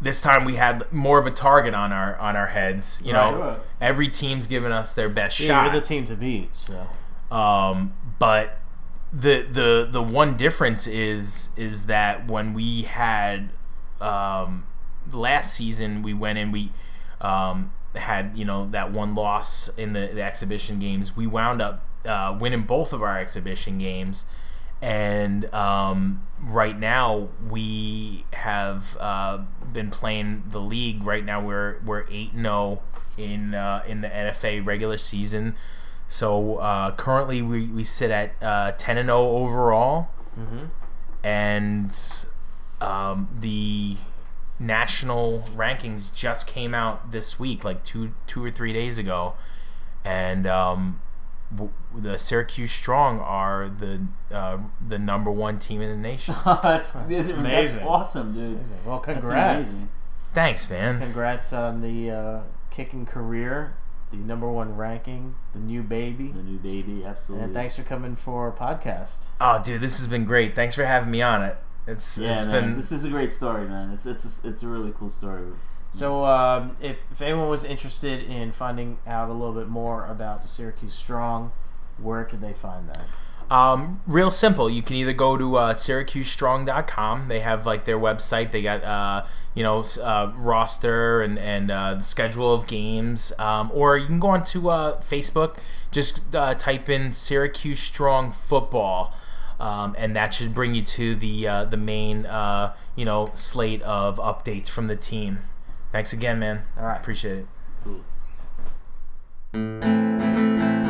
This time we had more of a target on our heads. Right. Every team's giving us their best shot. You're the team to beat. So, but. The one difference is that when we had last season, we went in, we had that one loss in the exhibition games. We wound up winning both of our exhibition games, and right now we have been playing the league. Right now we're 8-0 in the NFA regular season. So currently we sit at 10-0 overall, mm-hmm. and the national rankings just came out this week, like two or three days ago, and the Syracuse Strong are the number one team in the nation. That's amazing. That's awesome, dude. Amazing. Well, congrats. Thanks, man. Congrats on the kicking career, the number one ranking, the new baby. The new baby, absolutely. And thanks for coming for our podcast. Oh, dude, this has been great. Thanks for having me on it. This is a great story, man. It's a really cool story. So if anyone was interested in finding out a little bit more about the Syracuse Strong, where could they find that? Real simple. You can either go to SyracuseStrong.com. They have like their website. They got roster and the schedule of games. Or you can go onto Facebook. Just type in Syracuse Strong Football. And that should bring you to the main slate of updates from the team. Thanks again, man. All right, appreciate it. Cool.